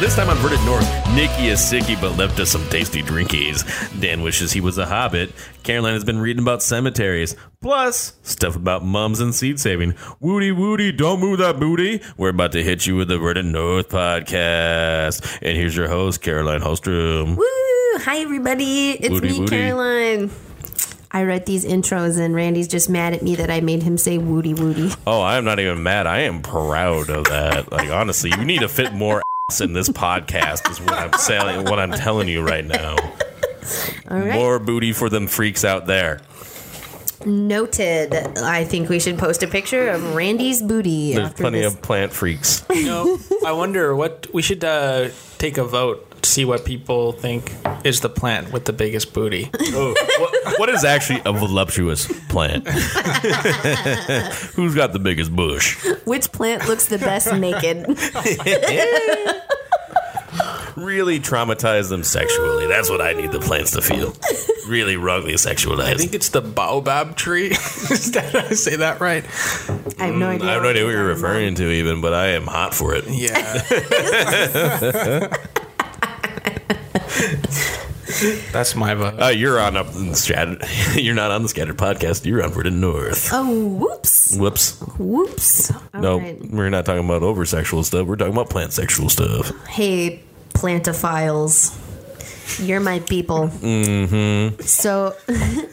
This time on Verdant North, Nikki is sicky but left us some tasty drinkies. Dan wishes he was a hobbit. Caroline has been reading about cemeteries. Plus, stuff about mums and seed saving. Woody, woody, don't move that booty. We're about to hit you with the Verdant North podcast. And here's your host, Caroline Holstrom. Woo! Hi, everybody. It's woody, me, woody. Caroline. I write these intros, and Randy's just mad at me that I made him say woody, woody. Oh, I'm not even mad. I am proud of that. Like, honestly, you need to fit more ass in this podcast is what I'm saying, what I'm telling you right now. All right. More booty for them freaks out there. Noted. I think we should post a picture of Randy's booty. There's plenty of plant freaks. You know, I wonder what we should take a vote. See what people think is the plant with the biggest booty. Oh, what is actually a voluptuous plant? Who's got the biggest bush? Which plant looks the best naked? Really traumatize them sexually. That's what I need the plants to feel. Really wrongly sexualized. I think it's the baobab tree. Did I say that right? I have no idea. I have no idea what you're referring to even, but I am hot for it. Yeah. That's my vibe. You're on up in the Scattered. You're not on the Scattered podcast. You're on Verdant North. Oh, whoops. Whoops. All right. We're not talking about over-sexual stuff. We're talking about plant-sexual stuff. Hey, plantophiles. You're my people. Mm-hmm. So,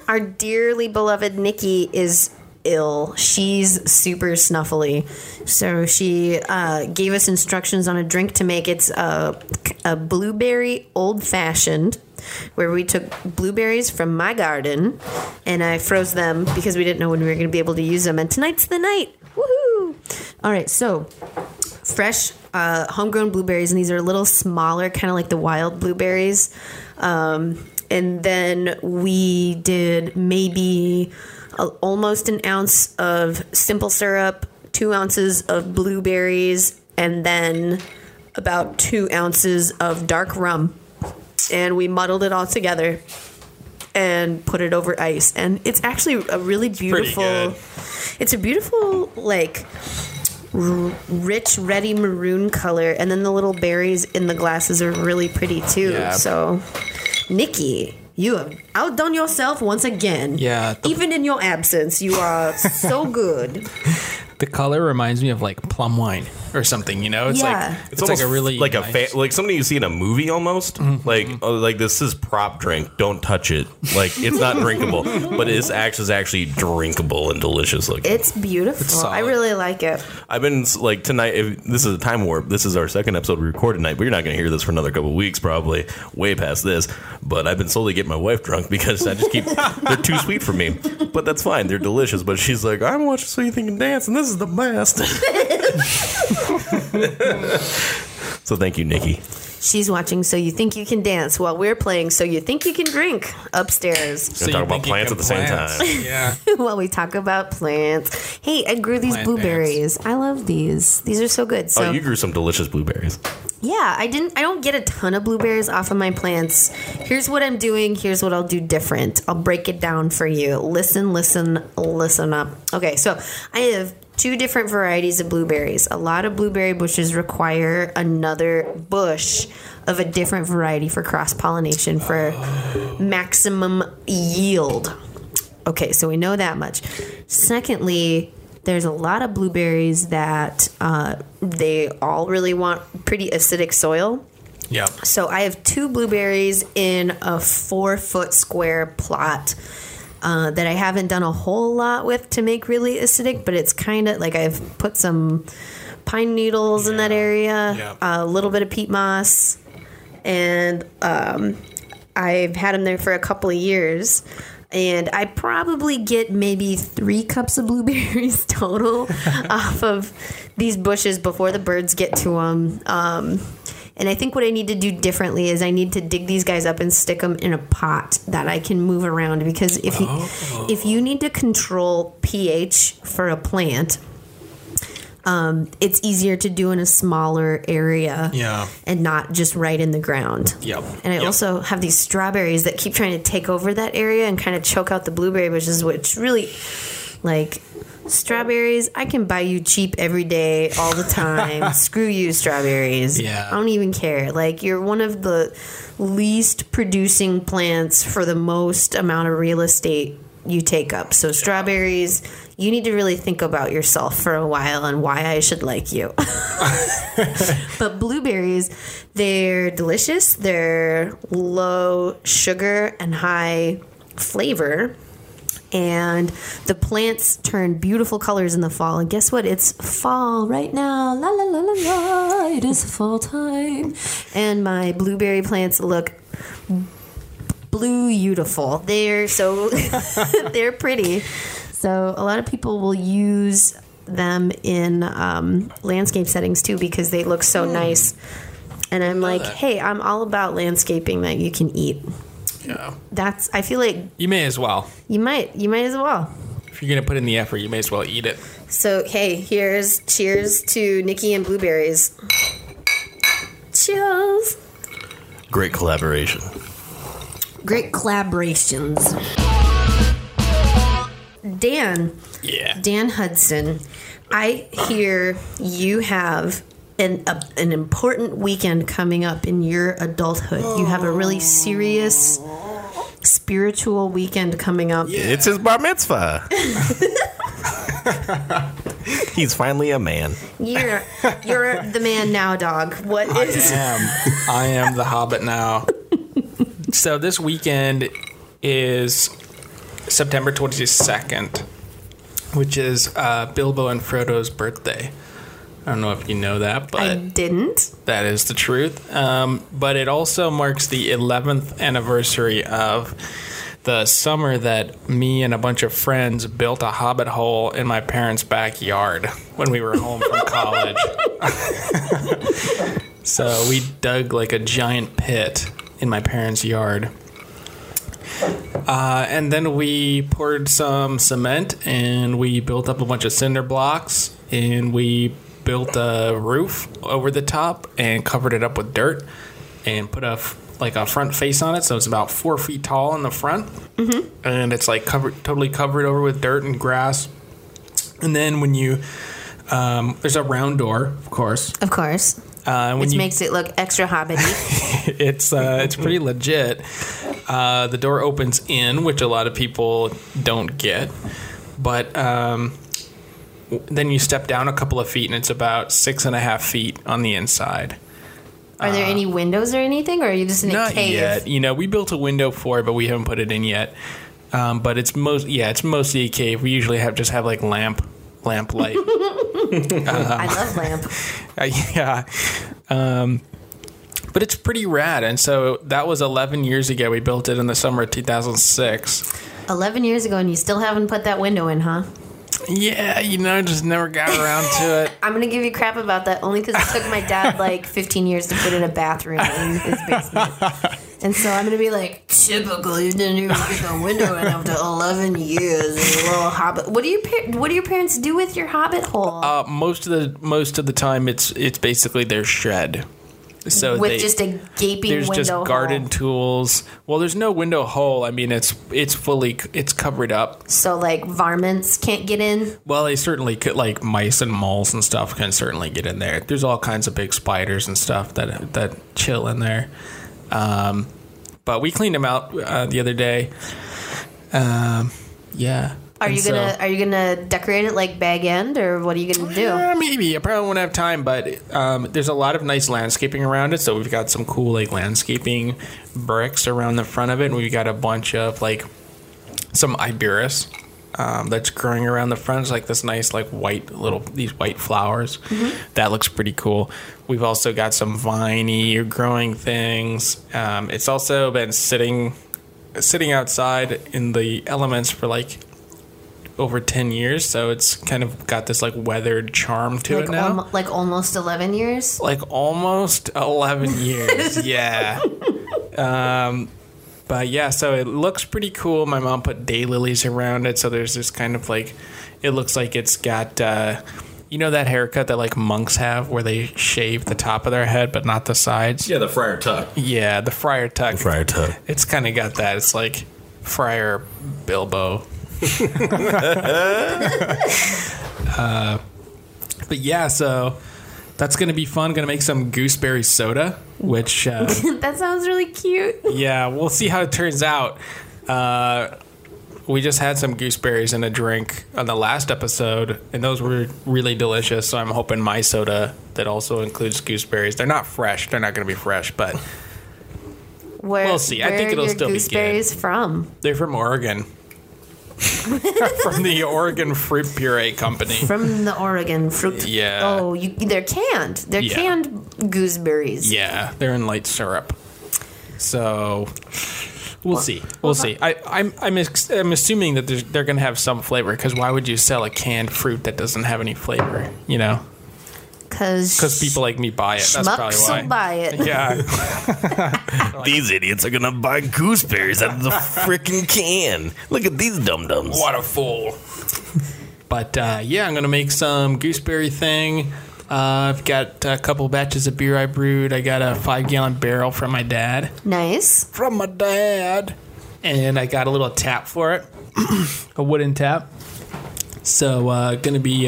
our dearly beloved Nikki is ill. She's super snuffly. So she gave us instructions on a drink to make. It's a blueberry old fashioned, where we took blueberries from my garden and I froze them because we didn't know when we were going to be able to use them. And tonight's the night. Woohoo! All right, so fresh homegrown blueberries, and these are a little smaller, kind of like the wild blueberries. And then we did maybe almost an ounce of simple syrup, 2 ounces of blueberries, and then about 2 ounces of dark rum. And we muddled it all together and put it over ice. And it's actually a really beautiful... It's a beautiful, like, rich, reddy maroon color. And then the little berries in the glasses are really pretty, too. Yeah. So, Nikki, you have outdone yourself once again. Yeah. Even in your absence, you are so good. The color reminds me of like plum wine or something, you know? It's like it's like a really like nice, a like something you see in a movie almost. Mm-hmm. Like this is prop drink. Don't touch it. Like it's not drinkable, but it is actually drinkable and delicious looking. It's beautiful. It's I really like it. I've been like tonight. If this is a time warp. This is our second episode we recorded tonight. We're not going to hear this for another couple of weeks, probably way past this. But I've been slowly getting my wife drunk because I just keep they're too sweet for me. But that's fine. They're delicious. But she's like, I'm watching So You Think You Can Dance, and this is the best. So thank you, Nikki. She's watching So You Think You Can Dance while we're playing So You Think You Can Drink upstairs. So talk about plants at the same time. Yeah. While we talk about plants. Hey, I grew these blueberries. Dance. I love these. These are so good. So, oh, you grew some delicious blueberries. Yeah, I don't get a ton of blueberries off of my plants. Here's what I'm doing. Here's what I'll do different. I'll break it down for you. Listen up. Okay, so I have 2 different varieties of blueberries. A lot of blueberry bushes require another bush of a different variety for cross-pollination for maximum yield. Okay, so we know that much. Secondly, there's a lot of blueberries that they all really want pretty acidic soil. Yeah. So I have 2 blueberries in a 4-foot square plot. That I haven't done a whole lot with to make really acidic, but it's kind of like I've put some pine needles in that area, a little bit of peat moss, and I've had them there for a couple of years. And I probably get maybe 3 cups of blueberries total off of these bushes before the birds get to them. And I think what I need to do differently is I need to dig these guys up and stick them in a pot that I can move around. Because if you need to control pH for a plant, it's easier to do in a smaller area and not just right in the ground. Yep. And I also have these strawberries that keep trying to take over that area and kind of choke out the blueberry bushes, which really Like, strawberries, I can buy you cheap every day, all the time. Screw you, strawberries. Yeah. I don't even care. Like, you're one of the least producing plants for the most amount of real estate you take up. So strawberries, you need to really think about yourself for a while and why I should like you. But blueberries, they're delicious. They're low sugar and high flavor. And the plants turn beautiful colors in the fall. And guess what? It's fall right now. La, la, la, la, la. It is fall time. And my blueberry plants look blue-utiful. They're so, they're pretty. So a lot of people will use them in landscape settings, too, because they look so nice. And I'm like, hey, I'm all about landscaping that you can eat. Yeah. That's, I feel like you may as well. You might as well. If you're gonna put in the effort, you may as well eat it. So hey, here's cheers to Nikki and blueberries. Cheers. Great collaboration. Great collaborations. Dan. Yeah. Dan Hudson. I hear you have an important weekend coming up in your adulthood. You have a really serious spiritual weekend coming up. Yeah. It's his bar mitzvah. He's finally a man. You're the man now, dog. What is? I am the Hobbit now. So this weekend is September 22nd, which is Bilbo and Frodo's birthday. I don't know if you know that, but I didn't. That is the truth. But it also marks the 11th anniversary of the summer that me and a bunch of friends built a hobbit hole in my parents' backyard when we were home from college. So we dug like a giant pit in my parents' yard. And then we poured some cement and we built up a bunch of cinder blocks and we built a roof over the top and covered it up with dirt and put a front face on it, so it's about 4 feet tall in the front. Mm-hmm. And it's like totally covered over with dirt and grass. And then when you there's a round door, of course, which makes it look extra hobbity. It's pretty legit. The door opens in, which a lot of people don't get, but then you step down a couple of feet, and it's about 6.5 feet on the inside. Are there any windows or anything, or are you just in a cave? Not yet. You know, we built a window for it, but we haven't put it in yet. But it's mostly a cave. We usually have like lamp light. I love lamp. Yeah. But it's pretty rad, and so that was 11 years ago. We built it in the summer of 2006. 11 years ago, and you still haven't put that window in, huh? Yeah, I just never got around to it. I'm going to give you crap about that only because it took my dad like 15 years to put in a bathroom in his basement. And so I'm going to be like, typical, you didn't even get the window in after 11 years. Little hobbit. What do your parents do with your hobbit hole? Most of the time, it's basically their shed. So with just a gaping window hole. There's just garden tools. Well, there's no window hole. I mean, it's covered up. So like varmints can't get in? Well, they certainly could, like mice and moles and stuff can certainly get in there. There's all kinds of big spiders and stuff that chill in there. But we cleaned them out the other day. Yeah. Are you gonna decorate it like Bag End, or what are you gonna do? Yeah, maybe. I probably won't have time, but there's a lot of nice landscaping around it. So we've got some cool like landscaping bricks around the front of it, and we've got a bunch of like some Iberis that's growing around the front. It's like this nice like white flowers. Mm-hmm. That looks pretty cool. We've also got some viney growing things. It's also been sitting outside in the elements for like over 10 years, so it's kind of got this like weathered charm to it now. Like almost 11 years? Like almost 11 years, yeah. But yeah, so it looks pretty cool. My mom put daylilies around it, so there's this kind of like, it looks like it's got, that haircut that like monks have where they shave the top of their head but not the sides? Yeah, the friar tuck. Yeah, the friar tuck. It's kind of got that. It's like Friar Bilbo But yeah, so that's going to be fun. Going to make some gooseberry soda, which... that sounds really cute. Yeah, we'll see how it turns out. We just had some gooseberries in a drink on the last episode, and those were really delicious, so I'm hoping my soda that also includes gooseberries. They're not fresh. They're not going to be fresh, but we'll see. I think it'll still be good. Where are your gooseberries from? They're from Oregon. From the Oregon Fruit Puree Company. From the Oregon Fruit... Yeah. Oh, they're canned. They're canned gooseberries. Yeah, they're in light syrup. So... We'll see. We'll see. I'm assuming that they're going to have some flavor, because why would you sell a canned fruit that doesn't have any flavor? You know, because people like me buy it. That's probably why. Schmucks buy it. Yeah. These idiots are going to buy gooseberries out of the freaking can. Look at these dum dums. What a fool! But yeah, I'm going to make some gooseberry thing. I've got a couple batches of beer I brewed. I got a 5-gallon barrel from my dad. Nice. From my dad. And I got a little tap for it, a wooden tap. So gonna be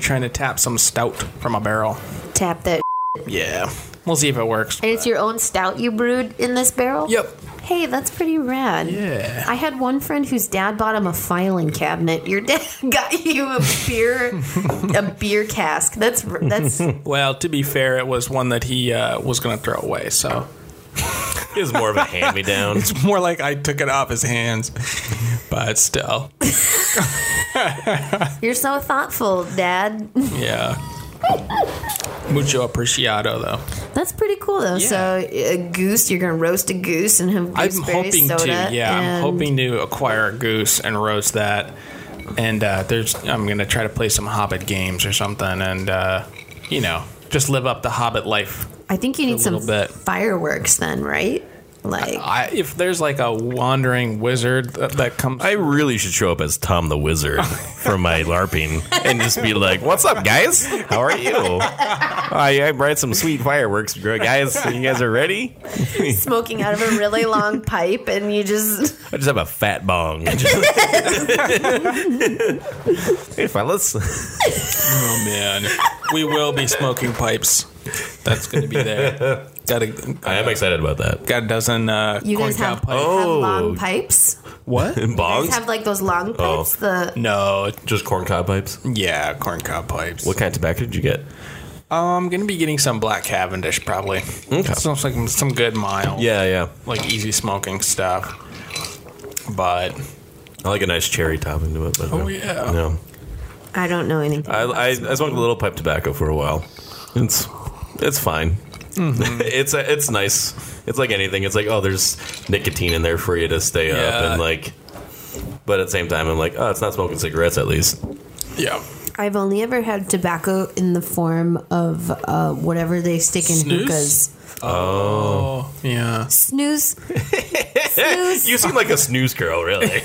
trying to tap some stout from a barrel. Tap that. Yeah. We'll see if it works. And it's your own stout you brewed in this barrel? Yep. Hey, that's pretty rad. Yeah. I had one friend whose dad bought him a filing cabinet. Your dad got you a beer cask. That's. Well, to be fair, it was one that he was going to throw away, so. It was more of a hand-me-down. It's more like I took it off his hands, but still. You're so thoughtful, Dad. Yeah. Mucho apreciado, though. That's pretty cool, though. Yeah. So a goose, you're going to roast a goose and have gooseberry soda. I'm hoping to acquire a goose and roast that. And I'm going to try to play some Hobbit games or something, and just live up the Hobbit life. I think you need some fireworks then, right? Like, if there's like a wandering wizard that comes, I really should show up as Tom the Wizard for my LARPing and just be like, "What's up, guys? How are you? I brought some sweet fireworks, guys. You guys are ready?" Smoking out of a really long pipe, and I just have a fat bong. Hey, fellas! Oh man, we will be smoking pipes. That's going to be there. I am excited about that. Got a dozen you guys have, pipes. Have long pipes? What? Bongs? You guys have like those long pipes? Oh. No, just corncob pipes? Yeah, corncob pipes. What kind of tobacco did you get? I'm going to be getting some black Cavendish probably. Okay. Sounds like some good mild. Yeah. Like easy smoking stuff. But I like a nice cherry topping to it. But yeah. No. I don't know anything. I smoked a little pipe tobacco for a while. It's fine. Mm-hmm. It's nice. It's like anything. It's like, oh, there's nicotine in there for you to stay up, and like. But at the same time, I'm like, oh, it's not smoking cigarettes at least. Yeah. I've only ever had tobacco in the form of whatever they stick in hookahs. Oh yeah. Snooze. You seem like a snooze girl, really.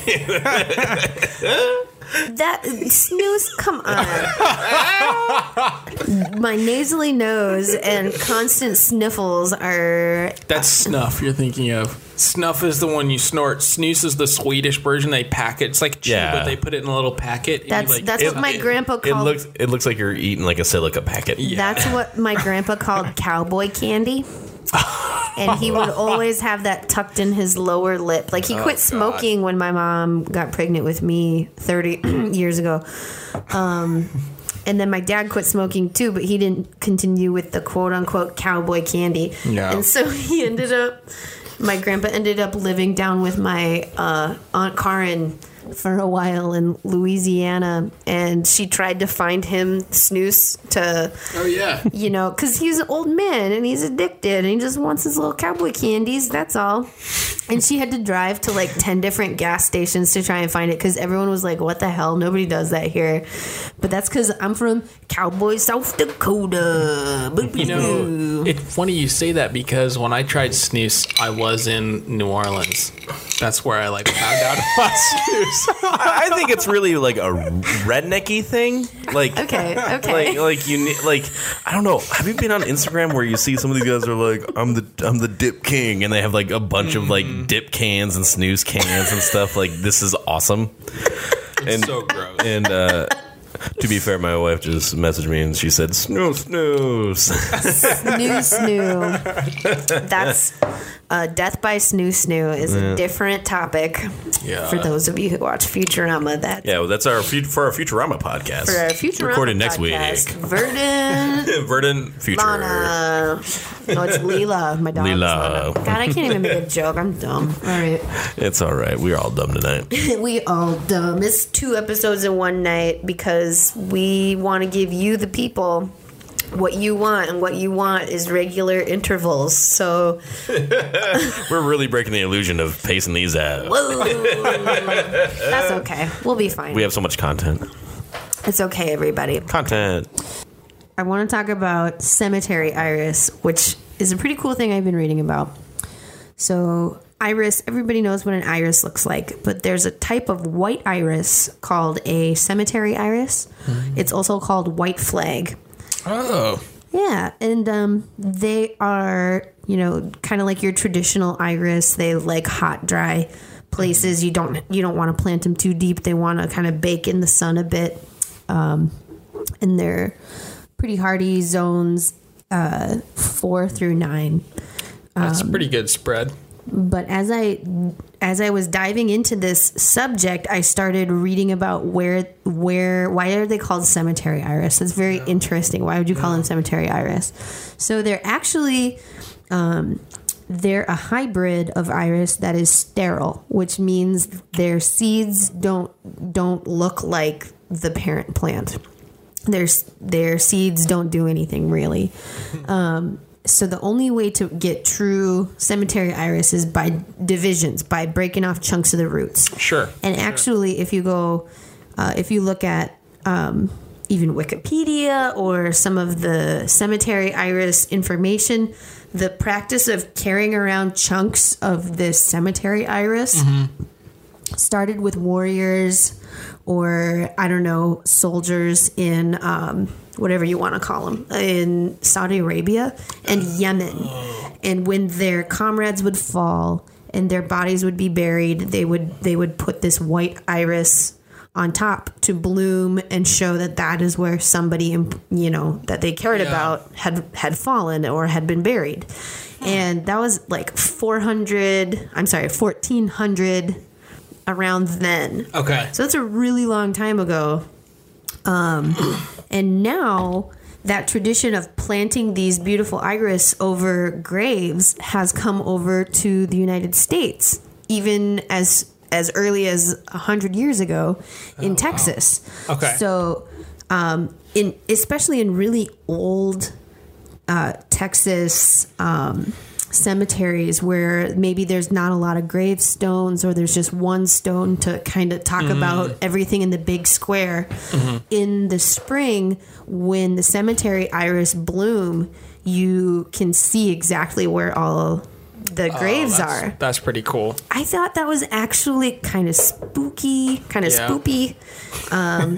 That snooze, come on. My nasally nose and constant sniffles are... That's snuff you're thinking of. Snuff is the one you snort. Snooze is the Swedish version. They pack it. It's like chew, but they put it in a little packet. That's what my grandpa called... It looks like you're eating like a silica packet. Yeah. That's what my grandpa called cowboy candy. And he would always have that tucked in his lower lip. Like, he quit smoking when my mom got pregnant with me 30 years ago. And then my dad quit smoking, too, but he didn't continue with the quote-unquote cowboy candy. No. And so he my grandpa ended up living down with my Aunt Karen for a while in Louisiana, and she tried to find him snooze to... Oh, yeah. You know, because he's an old man, and he's addicted, and he just wants his little cowboy candies, that's all. And she had to drive to, like, 10 different gas stations to try and find it, because everyone was like, what the hell? Nobody does that here. But that's because I'm from Cowboy, South Dakota. You know, it's funny you say that, because when I tried snooze, I was in New Orleans. That's where I, like, found out about snooze. I think it's really like a rednecky thing. Like, okay. Like you, like, I don't know. Have you been on Instagram where you see some of these guys are like, I'm the dip king, and they have like a bunch of like dip cans and snooze cans and stuff. Like, this is awesome. It's so gross. And to be fair, my wife just messaged me and she said, snoo. That's death by snoo is a different topic. Yeah. For those of you who watch Futurama, that well, that's our Futurama podcast. For our Futurama recorded next podcast, week. Verdant Future. Lana. No, it's Leela. My dog. Leela. God, I can't even make a joke. I'm dumb. All right. It's all right. We're all dumb tonight. We all dumb. It's 2 episodes in one night because we want to give you, the people, what you want, and what you want is regular intervals. So we're really breaking the illusion of pacing these out. Whoa. That's okay. We'll be fine. We have so much content. It's okay, everybody. Content. I want to talk about cemetery iris, which is a pretty cool thing I've been reading about. So iris, everybody knows what an iris looks like, but there's a type of white iris called a cemetery iris. It's also called white flag. Oh. Yeah, and they are, you know, kind of like your traditional iris. They like hot, dry places. You don't want to plant them too deep. They want to kind of bake in the sun a bit. And they're pretty hardy, zones 4 through 9. That's a pretty good spread. But as I was diving into this subject, I started reading about why are they called cemetery iris? That's very interesting. Why would you call them cemetery iris? So they're actually they're a hybrid of iris that is sterile, which means their seeds don't look like the parent plant. Their seeds don't do anything really. So the only way to get true cemetery iris is by divisions, by breaking off chunks of the roots. Sure. And actually, if you look at even Wikipedia or some of the cemetery iris information, the practice of carrying around chunks of this cemetery iris started with warriors or, I don't know, soldiers in whatever you want to call them, in Saudi Arabia and Yemen. And when their comrades would fall and their bodies would be buried, they would put this white iris on top to bloom and show that is where somebody, you know, that they cared about had fallen or had been buried. And that was like 1400 around then. Okay. So that's a really long time ago. And now that tradition of planting these beautiful iris over graves has come over to the United States, even as early as 100 years ago in Texas. Wow. Okay. So especially in really old Texas cemeteries where maybe there's not a lot of gravestones or there's just one stone to kind of talk about everything in the big square. In the spring, when the cemetery iris bloom, you can see exactly where all the graves are. That's pretty cool. I thought that was actually kind of spooky, kind of spoopy. And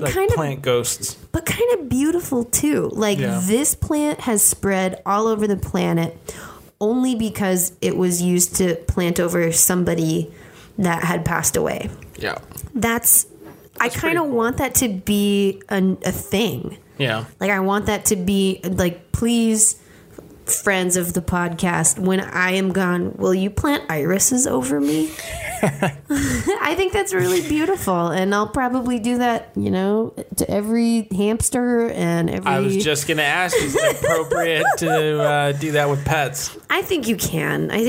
like kind of plant ghosts. But kind of beautiful too. Like this plant has spread all over the planet only because it was used to plant over somebody that had passed away. Yeah. I kind of want that to be a thing. Yeah. Like I want that to be like, please, friends of the podcast, when I am gone, will you plant irises over me? I think that's really beautiful, and I'll probably do that, you know, to every hamster and every... I was just going to ask, is it appropriate to do that with pets? I think you can. I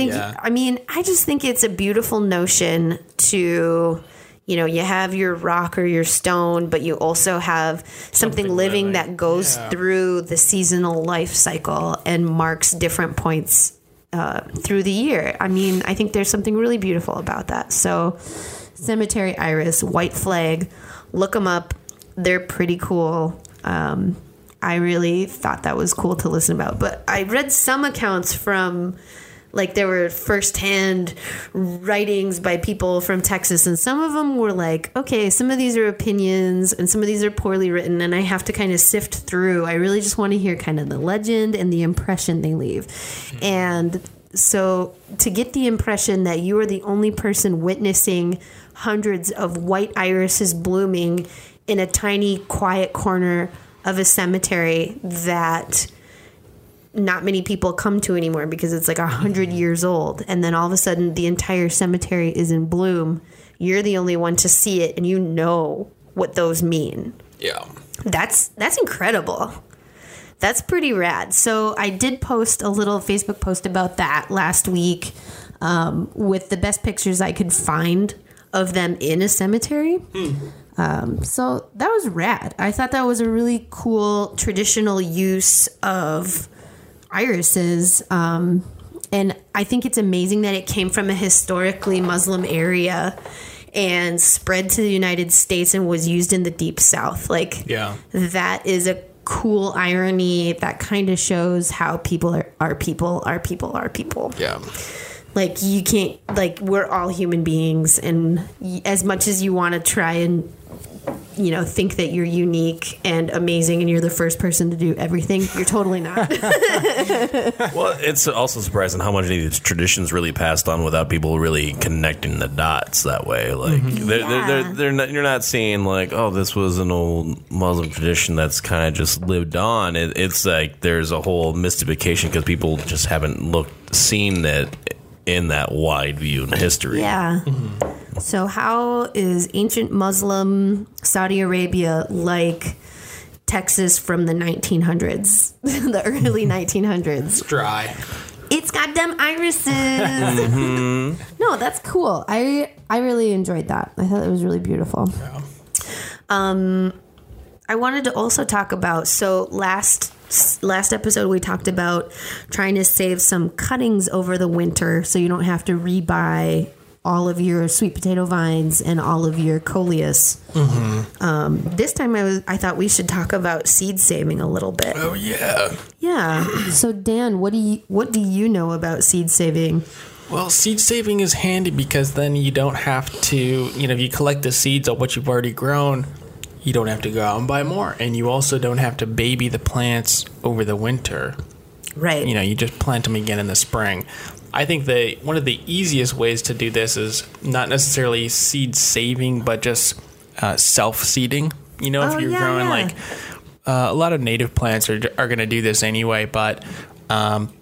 just think it's a beautiful notion to... You know, you have your rock or your stone, but you also have something living that goes through the seasonal life cycle and marks different points through the year. I mean, I think there's something really beautiful about that. So cemetery iris, white flag, look them up. They're pretty cool. I really thought that was cool to listen about. But I read some accounts from... Like, there were firsthand writings by people from Texas, and some of them were like, okay, some of these are opinions and some of these are poorly written, and I have to kind of sift through. I really just want to hear kind of the legend and the impression they leave. And so to get the impression that you are the only person witnessing hundreds of white irises blooming in a tiny, quiet corner of a cemetery that not many people come to anymore because it's like 100 years old. And then all of a sudden the entire cemetery is in bloom. You're the only one to see it, and you know what those mean. Yeah. That's incredible. That's pretty rad. So I did post a little Facebook post about that last week with the best pictures I could find of them in a cemetery. So that was rad. I thought that was a really cool traditional use of irises. And I think it's amazing that it came from a historically Muslim area and spread to the United States and was used in the Deep South. Like, yeah, that is a cool irony that kind of shows how people are people. Yeah. Like, you can't, like, we're all human beings, and as much as you want to try and, you know, think that you're unique and amazing and you're the first person to do everything, you're totally not. Well, it's also surprising how much of these traditions really passed on without people really connecting the dots that way. Like, they're not, you're not seeing, like, oh, this was an old Muslim tradition that's kind of just lived on. It's like there's a whole mystification because people just haven't seen it in that wide view in history. Yeah. Mm-hmm. So how is ancient Muslim Saudi Arabia like Texas from the 1900s, the early 1900s? It's dry. It's got them irises. Mm-hmm. No, that's cool. I really enjoyed that. I thought it was really beautiful. Yeah. I wanted to also talk about, so last episode we talked about trying to save some cuttings over the winter so you don't have to rebuy all of your sweet potato vines and all of your coleus. Mm-hmm. This time I thought we should talk about seed saving a little bit. Oh yeah. Yeah. So Dan, what do you know about seed saving? Well, seed saving is handy because then you don't have to, you know, if you collect the seeds of what you've already grown, you don't have to go out and buy more. And you also don't have to baby the plants over the winter. Right. You know, you just plant them again in the spring. I think one of the easiest ways to do this is not necessarily seed saving, but just self-seeding. You know, if you're growing like a lot of native plants are going to do this anyway, but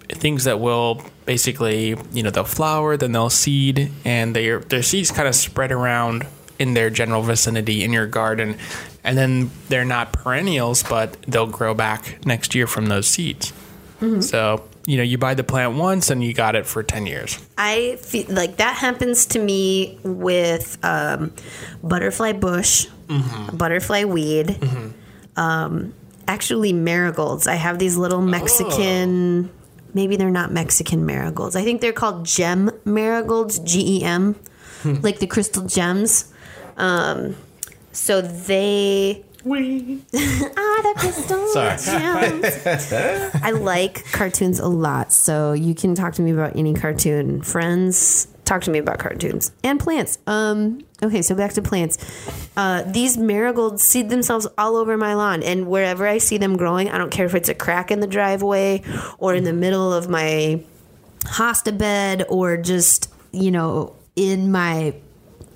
things that will basically, you know, they'll flower, then they'll seed, and their seeds kind of spread around in their general vicinity in your garden, and then they're not perennials, but they'll grow back next year from those seeds. Mm-hmm. So, you know, you buy the plant once and you got it for 10 years. I feel like that happens to me with butterfly bush, mm-hmm. butterfly weed, mm-hmm. Actually marigolds. I have these little Mexican, maybe they're not Mexican marigolds. I think they're called gem marigolds, G-E-M, like the crystal gems. So they are the crystal gems. I like cartoons a lot, so you can talk to me about any cartoon. Friends, talk to me about cartoons and plants. Okay, so back to plants. These marigolds seed themselves all over my lawn, and wherever I see them growing, I don't care if it's a crack in the driveway or in the middle of my hosta bed or just, you know, in my,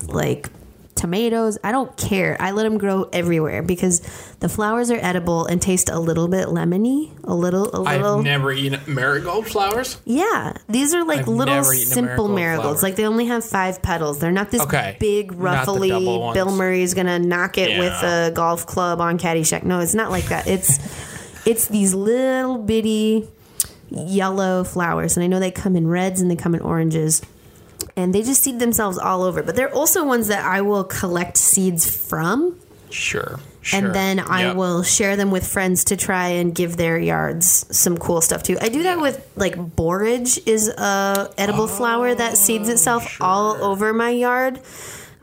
like, tomatoes. I don't care. I let them grow everywhere because the flowers are edible and taste a little bit lemony. A little. I've never eaten marigold flowers. Yeah. These are like little simple marigolds. Like, they only have 5 petals. They're not this big, ruffly, Bill Murray's going to knock it with a golf club on Caddyshack. No, it's not like that. It's these little bitty yellow flowers. And I know they come in reds and they come in oranges. And they just seed themselves all over. But they're also ones that I will collect seeds from. Sure. And then I will share them with friends to try and give their yards some cool stuff, too. I do that with, like, borage is a edible flower that seeds itself all over my yard.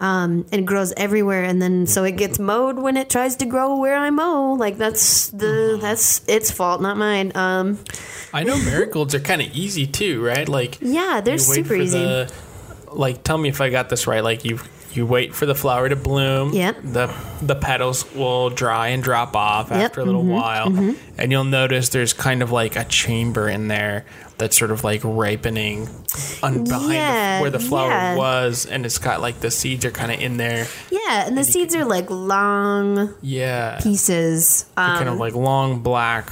and it grows everywhere. And then so it gets mowed when it tries to grow where I mow. Like that's its fault, not mine. I know marigolds are kind of easy too, right? Like yeah, they're super easy. Like tell me if I got this right. Like you wait for the flower to bloom. Yep. The petals will dry and drop off after a little while, and you'll notice there's kind of like a chamber in there that's sort of like ripening behind where the flower was, and it's got like the seeds are kind of in there. Yeah, and the seeds are like long pieces. Kind of like long black.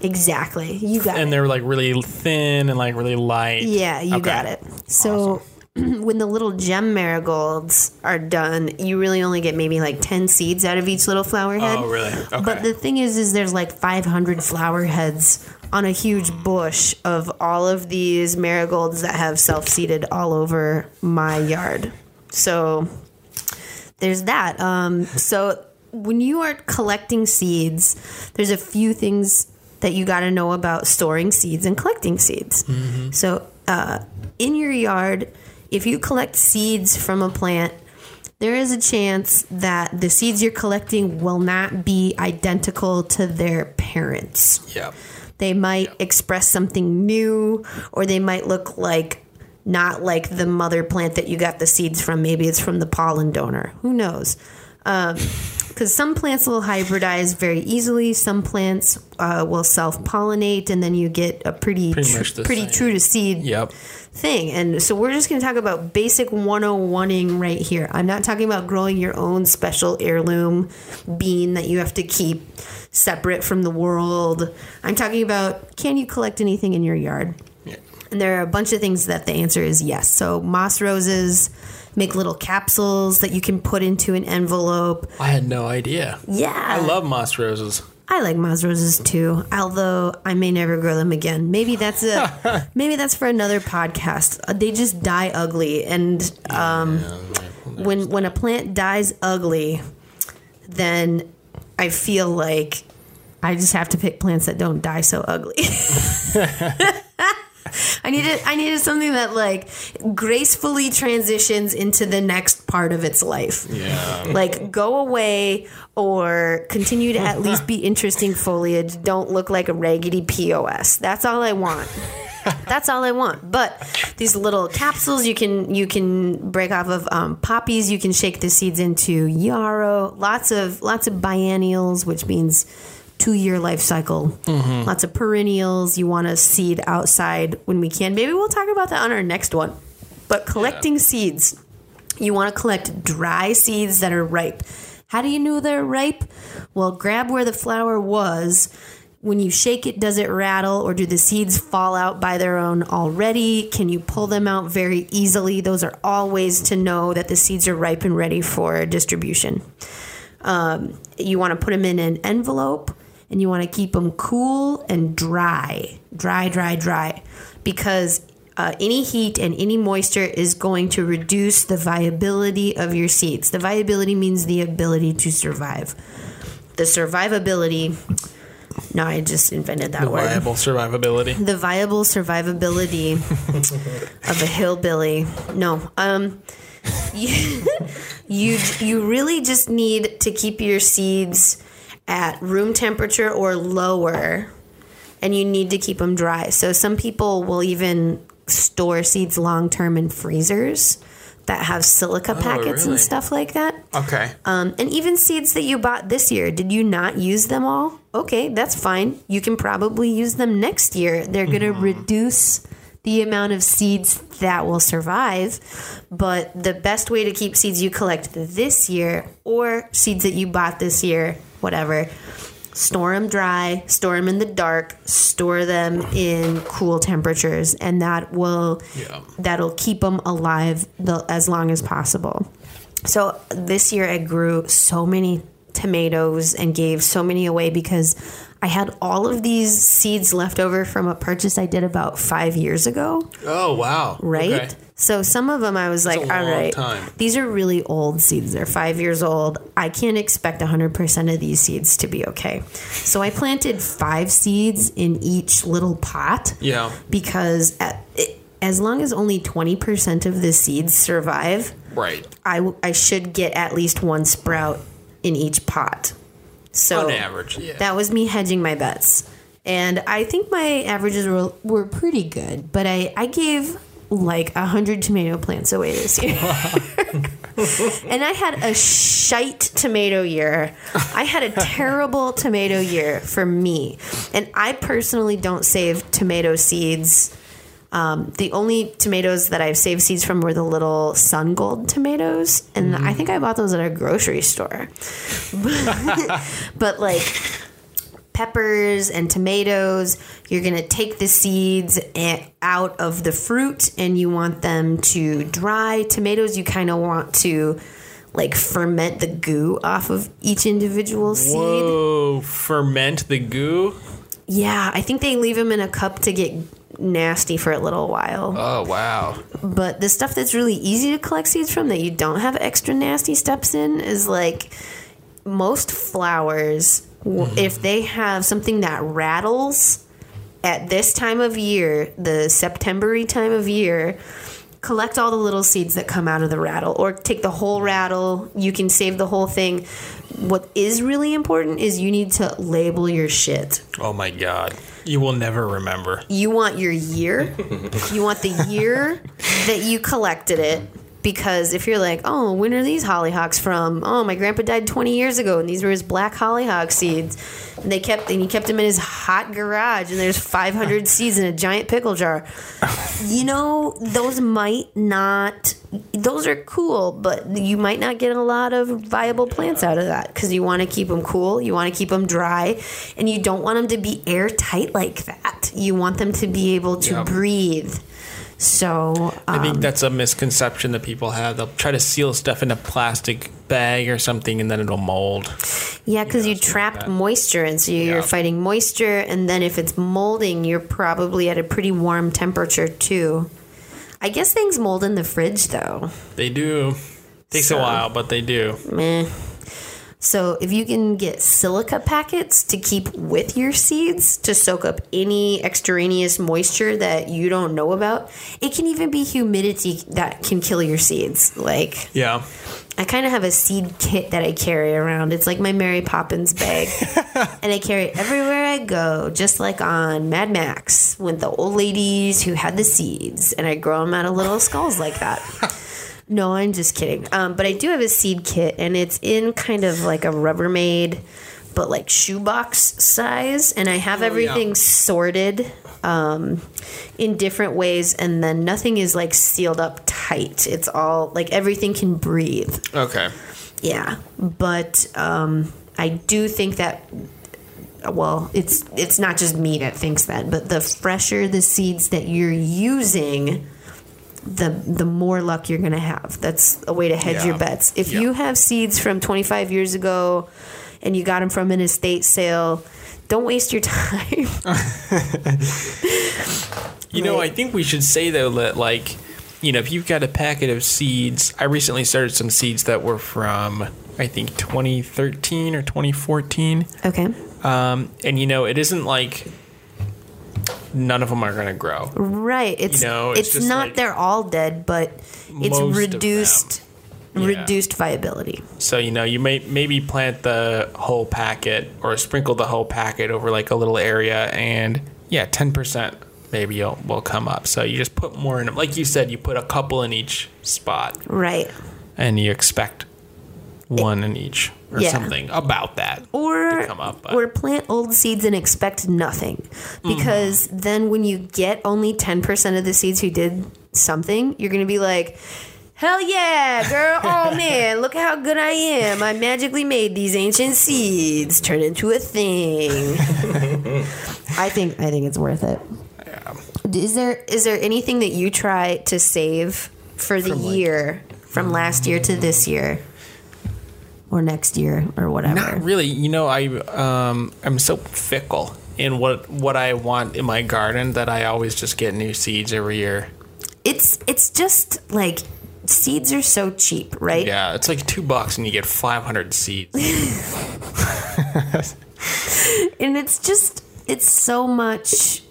Exactly. You got it. And they're like really thin and like really light. Yeah, you got it. So awesome. When the little gem marigolds are done, you really only get maybe like 10 seeds out of each little flower head. Oh, really? Okay. But the thing is there's like 500 flower heads on a huge bush of all of these marigolds that have self-seeded all over my yard. So there's that. So when you are collecting seeds, there's a few things that you got to know about storing seeds and collecting seeds. Mm-hmm. So in your yard, if you collect seeds from a plant, there is a chance that the seeds you're collecting will not be identical to their parents. Yeah. They might express something new, or they might look like not like the mother plant that you got the seeds from. Maybe it's from the pollen donor. Who knows? Because some plants will hybridize very easily. Some plants will self-pollinate, and then you get a pretty true-to-seed thing. And so we're just going to talk about basic 101ing right here. I'm not talking about growing your own special heirloom bean that you have to keep separate from the world. I'm talking about, can you collect anything in your yard? Yeah. And there are a bunch of things that the answer is yes. So moss roses make little capsules that you can put into an envelope. I had no idea. Yeah. I love moss roses. I like moss roses too, although I may never grow them again. Maybe that's for another podcast. They just die ugly, and when a plant dies ugly, then I feel like I just have to pick plants that don't die so ugly. I needed something that like gracefully transitions into the next part of its life. Yeah. Like go away or continue to at least be interesting foliage. Don't look like a raggedy POS. That's all I want. That's all I want. But these little capsules you can break off of poppies. You can shake the seeds into yarrow. Lots of biennials, which means 2-year life cycle. Mm-hmm. Lots of perennials. You want to seed outside when we can. Maybe we'll talk about that on our next one. But collecting seeds, you want to collect dry seeds that are ripe. How do you know they're ripe? Well, grab where the flower was. When you shake it, does it rattle, or do the seeds fall out by their own already? Can you pull them out very easily? Those are all ways to know that the seeds are ripe and ready for distribution. You want to put them in an envelope, and you want to keep them cool and dry, because any heat and any moisture is going to reduce the viability of your seeds. The viability means the ability to survive. The survivability... No, I just invented that word. The viable survivability of a hillbilly. No. You really just need to keep your seeds at room temperature or lower, and you need to keep them dry. So some people will even store seeds long-term in freezers that have silica packets and stuff like that. Okay. And even seeds that you bought this year, did you not use them all? Okay, that's fine. You can probably use them next year. They're going to reduce the amount of seeds that will survive. But the best way to keep seeds you collect this year or seeds that you bought this year, whatever, store them dry, store them in the dark, store them in cool temperatures, and that'll keep them alive as long as possible. So this year I grew so many tomatoes and gave so many away because I had all of these seeds left over from a purchase I did about 5 years ago. Oh, wow. Right? Okay. So some of them I was like, all right, these are really old seeds. They're 5 years old. I can't expect 100% of these seeds to be okay. So I planted 5 seeds in each little pot. Yeah. Because as long as only 20% of the seeds survive, Right. I should get at least one sprout in each pot. So on average, yeah. That was me hedging my bets. And I think my averages were pretty good, but I gave like 100 tomato plants away this year. And I had a shite tomato year. I had a terrible tomato year for me. And I personally don't save tomato seeds. The only tomatoes that I've saved seeds from were the little sun gold tomatoes. And I think I bought those at a grocery store. But like peppers and tomatoes, you're going to take the seeds out of the fruit and you want them to dry. Tomatoes, you kind of want to like ferment the goo off of each individual seed. Whoa, ferment the goo? Yeah, I think they leave them in a cup to get nasty for a little while. Oh, wow. But the stuff that's really easy to collect seeds from that you don't have extra nasty steps in is like most flowers, if they have something that rattles at this time of year, the September-y time of year, collect all the little seeds that come out of the rattle or take the whole rattle. You can save the whole thing. What is really important is you need to label your shit. Oh, my God. You will never remember. You want your year. You want the year that you collected it. Because if you're like, oh, when are these hollyhocks from? Oh, my grandpa died 20 years ago, and these were his black hollyhock seeds. And he kept them in his hot garage, and there's 500 seeds in a giant pickle jar. You know, those are cool, but you might not get a lot of viable plants out of that because you want to keep them cool, you want to keep them dry, and you don't want them to be airtight like that. You want them to be able to breathe. So I think that's a misconception that people have. They'll try to seal stuff in a plastic bag or something, and then it'll mold. Yeah, because you trapped like moisture, and so you're fighting moisture. And then if it's molding, you're probably at a pretty warm temperature too. I guess things mold in the fridge, though. They do. Takes a while, but they do. Meh. So if you can get silica packets to keep with your seeds to soak up any extraneous moisture that you don't know about, it can even be humidity that can kill your seeds. Like, yeah, I kind of have a seed kit that I carry around. It's like my Mary Poppins bag. And I carry it everywhere I go, just like on Mad Max with the old ladies who had the seeds. And I grow them out of little skulls like that. No, I'm just kidding. But I do have a seed kit, and it's in kind of like a Rubbermaid, but like shoebox size. And I have everything sorted in different ways, and then nothing is like sealed up tight. It's all like everything can breathe. Okay. Yeah. But I do think that, well, it's not just me that thinks that, but the fresher the seeds that you're using, the more luck you're going to have. That's a way to hedge your bets. If you have seeds from 25 years ago and you got them from an estate sale, don't waste your time. You know, I think we should say, though, that, like, you know, if you've got a packet of seeds, I recently started some seeds that were from, I think, 2013 or 2014. Okay. And, you know, it isn't like none of them are going to grow. Right. It's not like they're all dead, but it's reduced viability. So, you know, you may maybe plant the whole packet or sprinkle the whole packet over like a little area, and 10% maybe will come up. So you just put more in them. Like you said, you put a couple in each spot. Right. And you expect one in each or something about that to come up. Or plant old seeds and expect nothing, because then when you get only 10% of the seeds who did something, you're going to be like, hell yeah, girl, oh man, look how good I am. I magically made these ancient seeds turn into a thing. I think it's worth it. Yeah. Is there anything that you try to save for the year from last year to this year? Or next year, or whatever. Not really. You know, I'm so fickle in what I want in my garden that I always just get new seeds every year. It's just like seeds are so cheap, right? Yeah, it's like $2 and you get 500 seeds. And it's so much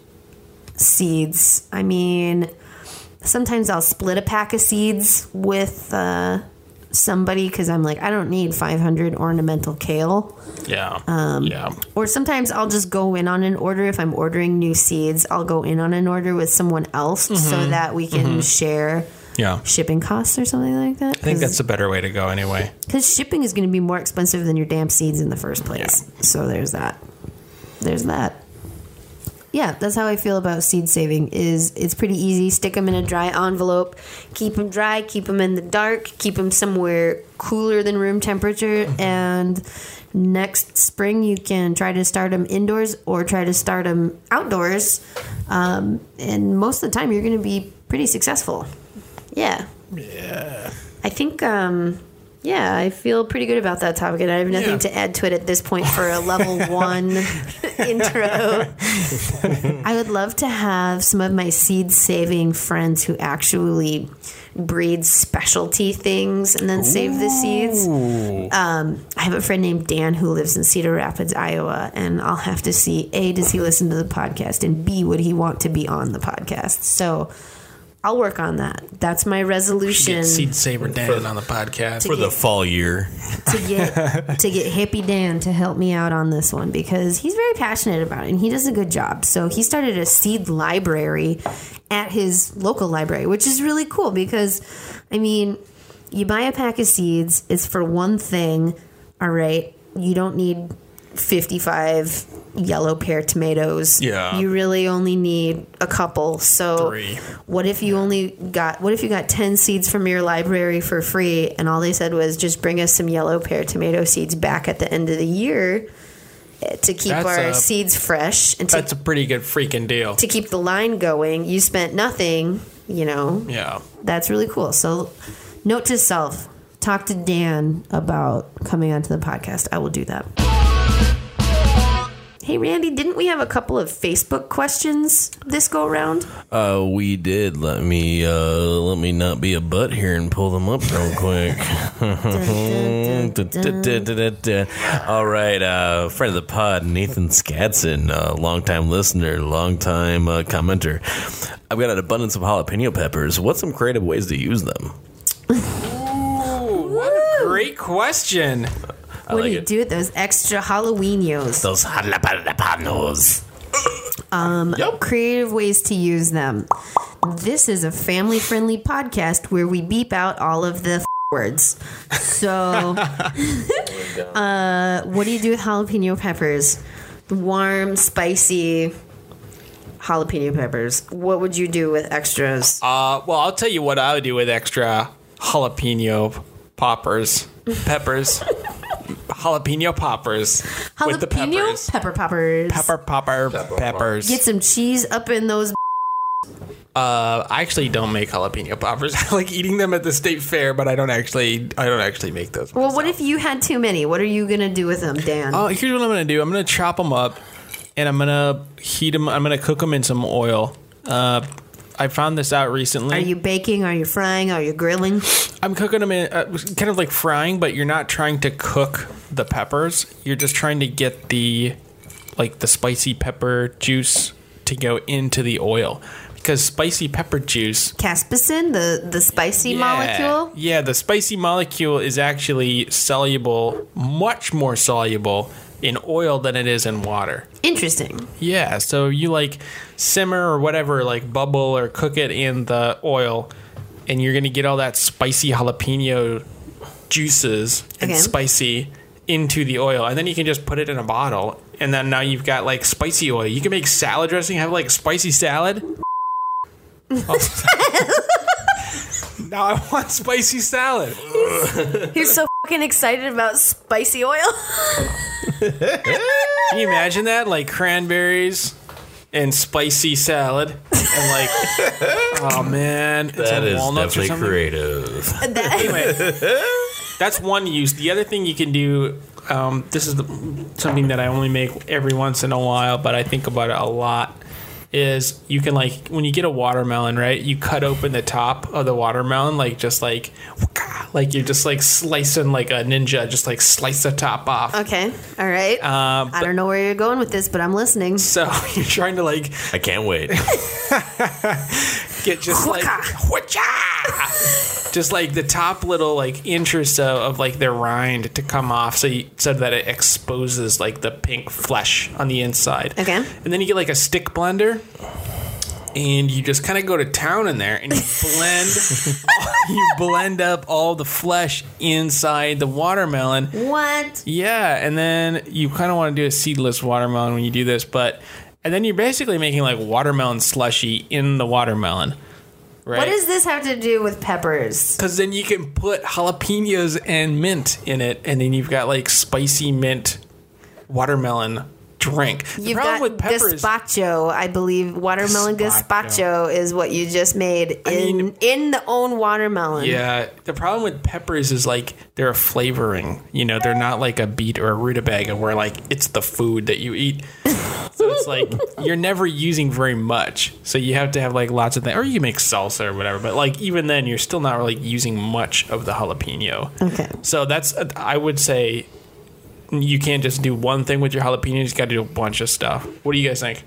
seeds. I mean, sometimes I'll split a pack of seeds with somebody because I'm like, I don't need 500 ornamental kale. Yeah. Or sometimes I'll just go in on an order. If I'm ordering new seeds, I'll go in on an order with someone else so that we can share shipping costs or something like that. I think that's a better way to go anyway. Because shipping is going to be more expensive than your damn seeds in the first place. Yeah. So there's that. Yeah, that's how I feel about seed saving. Is it's pretty easy. Stick them in a dry envelope, keep them dry, keep them in the dark, keep them somewhere cooler than room temperature, and next spring you can try to start them indoors or try to start them outdoors. And most of the time you're going to be pretty successful. Yeah. Yeah. I think. Yeah, I feel pretty good about that topic, and I have nothing to add to it at this point for a level one intro. I would love to have some of my seed-saving friends who actually breed specialty things and then save the seeds. I have a friend named Dan who lives in Cedar Rapids, Iowa, and I'll have to see, A, does he listen to the podcast, and B, would he want to be on the podcast? So I'll work on that. That's my resolution. Get Seed Saver Dan on the podcast for the fall year. To get Hippie Dan to help me out on this one because he's very passionate about it and he does a good job. So he started a seed library at his local library, which is really cool because, I mean, you buy a pack of seeds. It's for one thing. All right. You don't need 55 yellow pear tomatoes. Yeah. You really only need a couple. So three. What if you got 10 seeds from your library for free and all they said was just bring us some yellow pear tomato seeds back at the end of the year to keep our seeds fresh. And that's a pretty good freaking deal. To keep the line going. You spent nothing, you know. Yeah. That's really cool. So note to self, talk to Dan about coming onto the podcast. I will do that. Hey, Randy, didn't we have a couple of Facebook questions this go around? We did. Let me not be a butt here and pull them up real quick. All right. Friend of the pod, Nathan Skatson, longtime listener, longtime commenter. I've got an abundance of jalapeno peppers. What's some creative ways to use them? Ooh, what a great question. What do you do with those extra jalapenos? Those jalapenos. Creative ways to use them. This is a family-friendly podcast where we beep out all of the words. So, what do you do with jalapeno peppers? Warm, spicy jalapeno peppers. What would you do with extras? Well, I'll tell you what I would do with extra jalapeno peppers. Jalapeno poppers. Jalapeno with the peppers. Pepper poppers. Pepper peppers. Get some cheese up in those. I actually don't make jalapeno poppers. I like eating them at the state fair, but I don't actually make those. Well, what if you had too many? What are you gonna do with them, Dan? Oh, here's what I'm gonna do. I'm gonna chop them up, and I'm gonna heat them. I'm gonna cook them in some oil. I found this out recently. Are you baking? Are you frying? Are you grilling? I'm cooking them in kind of like frying, but you're not trying to cook the peppers. You're just trying to get the spicy pepper juice to go into the oil because spicy pepper juice. Caspicin, the spicy molecule. Yeah, the spicy molecule is actually soluble, much more soluble in oil than it is in water. Interesting. Yeah, so you like simmer or whatever, like bubble or cook it in the oil, and you're going to get all that spicy jalapeno juices and spicy into the oil, and then you can just put it in a bottle, and then now you've got like spicy oil. You can make salad dressing, have like spicy salad. Now I want spicy salad. You're so fucking excited about spicy oil. Can you imagine that? Like cranberries and spicy salad and like, oh man, that is definitely creative. Anyway, that's one use. The other thing you can do, this is something that I only make every once in a while, but I think about it a lot, is you can like, when you get a watermelon, right, you cut open the top of the watermelon, like just like you're just like slicing like a ninja, just like slice the top off. Okay. All right. I don't know where you're going with this, but I'm listening. So you're trying to like. I can't wait. get just like just like the top little like inches of like their rind to come off, so that it exposes like the pink flesh on the inside. Okay. And then you get like a stick blender. And you just kind of go to town in there, and you blend, you blend up all the flesh inside the watermelon. What? Yeah, and then you kind of want to do a seedless watermelon when you do this, and then you're basically making like watermelon slushy in the watermelon. Right? What does this have to do with peppers? Because then you can put jalapenos and mint in it, and then you've got like spicy mint watermelon. Drink. You've got with gazpacho, I believe. Watermelon gazpacho is what you just made in the own watermelon. Yeah. The problem with peppers is like they're a flavoring. You know, they're not like a beet or a rutabaga where like it's the food that you eat. So it's like you're never using very much. So you have to have like lots of things. Or you make salsa or whatever. But like even then, you're still not really using much of the jalapeno. Okay. So that's, I would say... You can't just do one thing with your jalapeno. You just got to do a bunch of stuff. What do you guys think?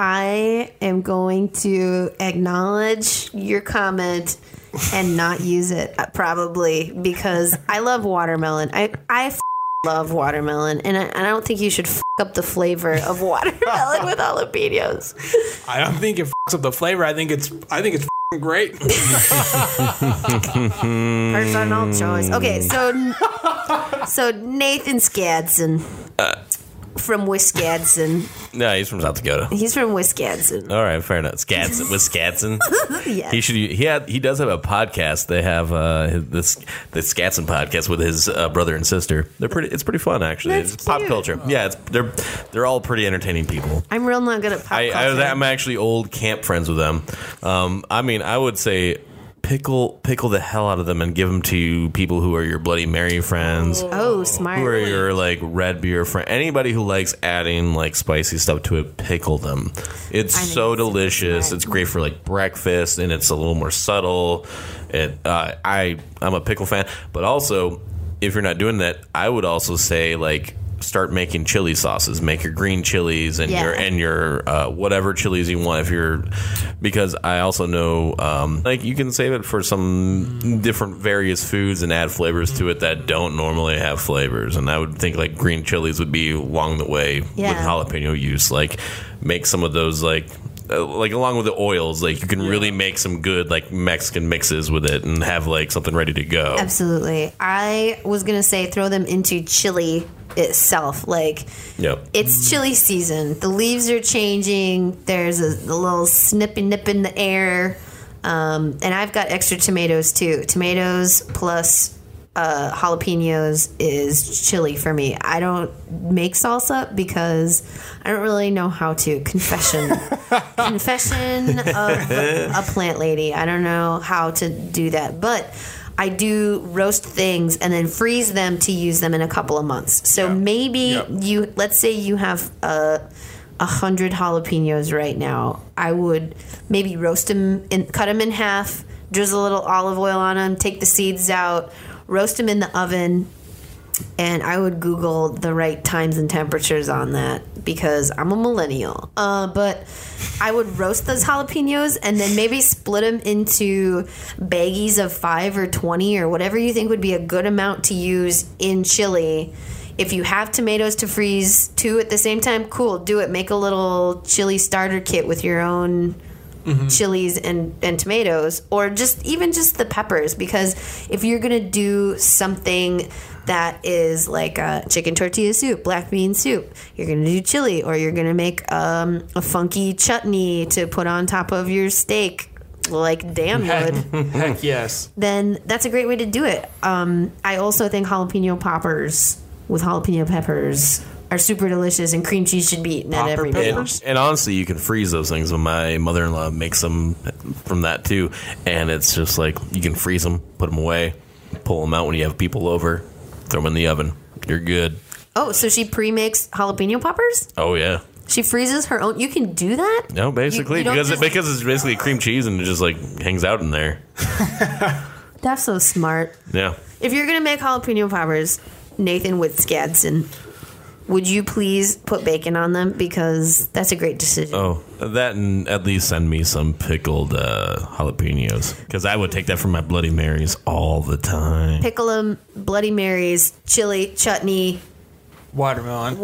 I am going to acknowledge your comment and not use it, probably, because I love watermelon. I love watermelon, and I don't think you should up the flavor of watermelon with jalapenos. I don't think it fucks up the flavor. I think it's great. Personal choice. Okay, so Nathan Skatson from Wisconsin. No, he's from South Dakota. He's from Wisconsin. All right, fair enough. Skatson, Wisconsin. Yeah. He does have a podcast. They have the Skatson podcast with his brother and sister. It's pretty fun actually. That's it's cute. Pop culture. Yeah, they're all pretty entertaining people. I'm real not good at pop culture. I'm actually old camp friends with them. I mean, I would say pickle the hell out of them and give them to people who are your Bloody Mary friends. Oh, smart. Who are your like red beer friend? Anybody who likes adding like spicy stuff to it, pickle them. It's so delicious. It's great for like breakfast, and it's a little more subtle. I'm a pickle fan, but also if you're not doing that, I would also say like start making chili sauces. Make your green chilies and your whatever chilies you want. Because I also know like you can save it for some different various foods and add flavors to it that don't normally have flavors. And I would think like green chilies would be along the way with jalapeno use. Like make some of those like along with the oils, like you can really make some good like Mexican mixes with it and have like something ready to go. Absolutely. I was gonna say throw them into chili itself. Like it's chili season. The leaves are changing. There's a little snippy nip in the air. And I've got extra tomatoes too. Tomatoes plus jalapenos is chili for me. I don't make salsa because I don't really know how to. Confession of a plant lady. I don't know how to do that, but I do roast things and then freeze them to use them in a couple of months. So let's say you have 100 jalapenos right now. I would maybe roast them and cut them in half, drizzle a little olive oil on them, take the seeds out. Roast them in the oven, and I would Google the right times and temperatures on that because I'm a millennial. But I would roast those jalapenos and then maybe split them into baggies of 5 or 20 or whatever you think would be a good amount to use in chili. If you have tomatoes to freeze two at the same time, cool, do it. Make a little chili starter kit with your own chilies and tomatoes, or just the peppers, because if you're going to do something that is like a chicken tortilla soup, black bean soup, you're going to do chili, or you're going to make a funky chutney to put on top of your steak, like Dan would. Heck yes. Then that's a great way to do it. I also think jalapeno poppers with jalapeno peppers are super delicious, and cream cheese should be eaten at every meal. And honestly, you can freeze those things. My mother-in-law makes them from that too, and it's just like you can freeze them, put them away, pull them out when you have people over, throw them in the oven. You're good. Oh, so she pre-makes jalapeno poppers? Oh yeah. She freezes her own. You can do that? No, basically because it's basically cream cheese and it just like hangs out in there. That's so smart. Yeah. If you're gonna make jalapeno poppers, Nathan with Skatson. would you please put bacon on them? Because that's a great decision. Oh, that, and at least send me some pickled jalapenos, because I would take that for my Bloody Marys all the time. Pickle them, Bloody Marys, chili, chutney. Watermelon.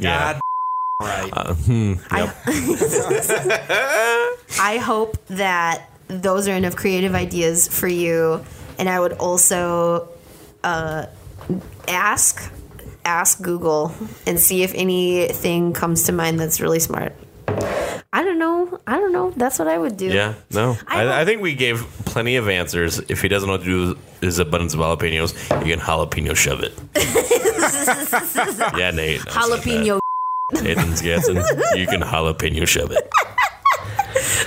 God. Right. Yep. I hope that those are enough creative ideas for you. And I would also ask Google and see if anything comes to mind that's really smart. I don't know. That's what I would do. Yeah, no. I think we gave plenty of answers. If he doesn't know what to do with his abundance of jalapenos, you can jalapeno shove it. Yeah, Nate. Jalapeno. Nathan Skatson, you can jalapeno shove it.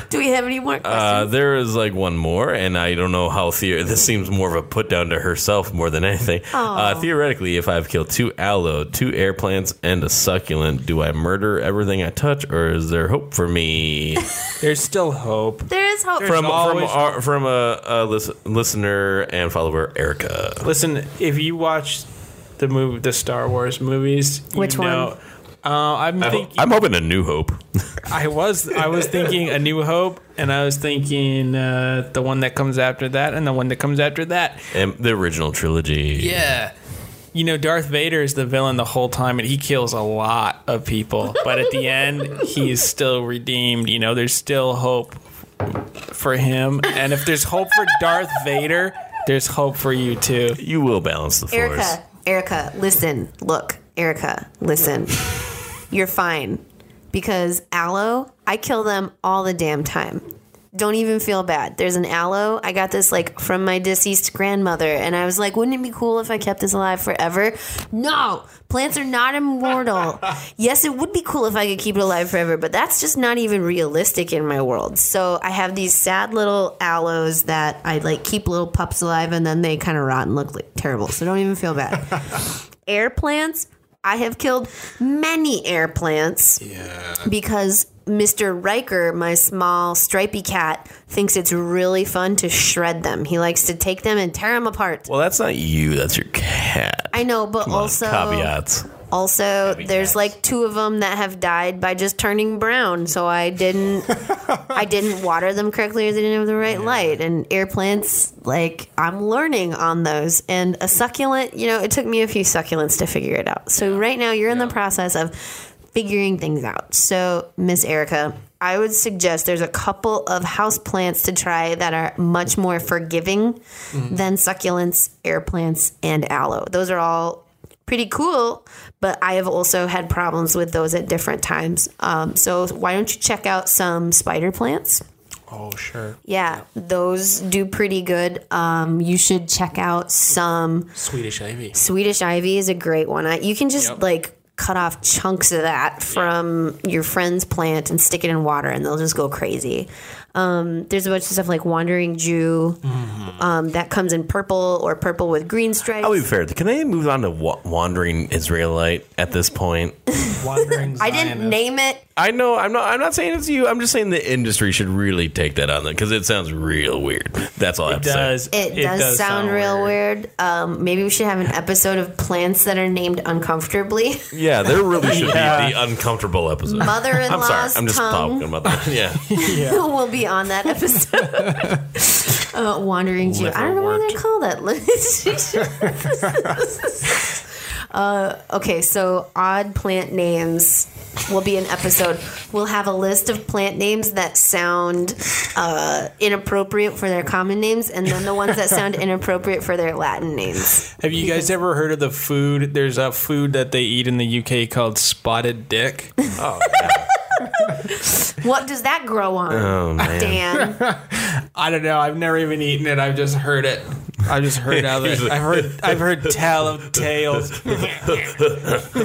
Do we have any more questions? There is one more, and I don't know how this seems more of a put down to herself more than anything. Theoretically, if I've killed 2 aloe, 2 air plants, and a succulent, do I murder everything I touch, or is there hope for me? There's still hope. There is hope. From a listener and follower, Erica. Listen, if you watch the Star Wars movies, which one? I'm hoping A New Hope. I was thinking A New Hope, and I was thinking the one that comes after that, and the one that comes after that, and the original trilogy. Yeah, Darth Vader is the villain the whole time, and he kills a lot of people, but at the end, he's still redeemed. There's still hope for him, and if there's hope for Darth Vader, there's hope for you too. You will balance the force, Erica. Erica, listen. You're fine, because aloe, I kill them all the damn time. Don't even feel bad. There's an aloe. I got this from my deceased grandmother, and I was like, wouldn't it be cool if I kept this alive forever? No, plants are not immortal. Yes, it would be cool if I could keep it alive forever, but that's just not even realistic in my world. So I have these sad little aloes that I keep little pups alive, and then they kind of rot and look terrible. So don't even feel bad. Air plants. I have killed many air plants because Mr. Riker, my small stripy cat, thinks it's really fun to shred them. He likes to take them and tear them apart. Well, that's not you. That's your cat. I know, but caveats. Also, there's 2 of them that have died by just turning brown, so I didn't water them correctly, or they didn't have the right light. And air plants, I'm learning on those. And a succulent, it took me a few succulents to figure it out. So right now you're in the process of figuring things out. So, Miss Erica, I would suggest there's a couple of house plants to try that are much more forgiving than succulents, air plants, and aloe. Those are all pretty cool, but I have also had problems with those at different times. So why don't you check out some spider plants? Oh, sure. Yeah, those do pretty good. You should check out some Swedish ivy. Swedish ivy is a great one. You can just cut off chunks of that from your friend's plant and stick it in water, and they'll just go crazy. There's a bunch of stuff like Wandering Jew that comes in purple or purple with green stripes. I'll be fair. Can I move on to Wandering Israelite at this point? Wandering Zionist. I didn't name it. I know. I'm not saying it's you. I'm just saying the industry should really take that on them, because it sounds real weird. That's all I have to say. It does sound real weird. Maybe we should have an episode of plants that are named uncomfortably. Yeah, there really should be the uncomfortable episode. Mother-in-law's tongue. I'm sorry. I'm just talking about that. Yeah. We'll be on that episode. Wandering Jew. I don't know why they call that. Okay, so odd plant names will be an episode. We'll have a list of plant names that sound inappropriate for their common names, and then the ones that sound inappropriate for their Latin names. Have you guys ever heard of the food? There's a food that they eat in the UK called spotted dick. Oh, yeah. What does that grow on? Oh, man. Dan? I don't know. I've never even eaten it. I've just heard it. I just heard out of it. I've heard tell of tales. Dorks.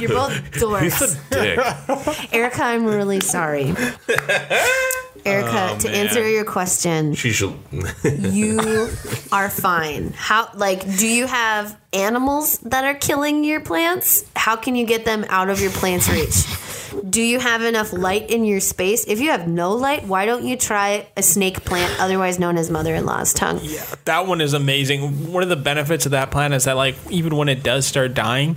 You're both dorks. He's a dick. Erica, I'm really sorry. Erica, to answer your question, you are fine. How? Do you have animals that are killing your plants? How can you get them out of your plant's reach? Do you have enough light in your space? If you have no light, why don't you try a snake plant, otherwise known as mother-in-law's tongue? Yeah, that one is amazing. One of the benefits of that plant is that, like, even when it does start dying,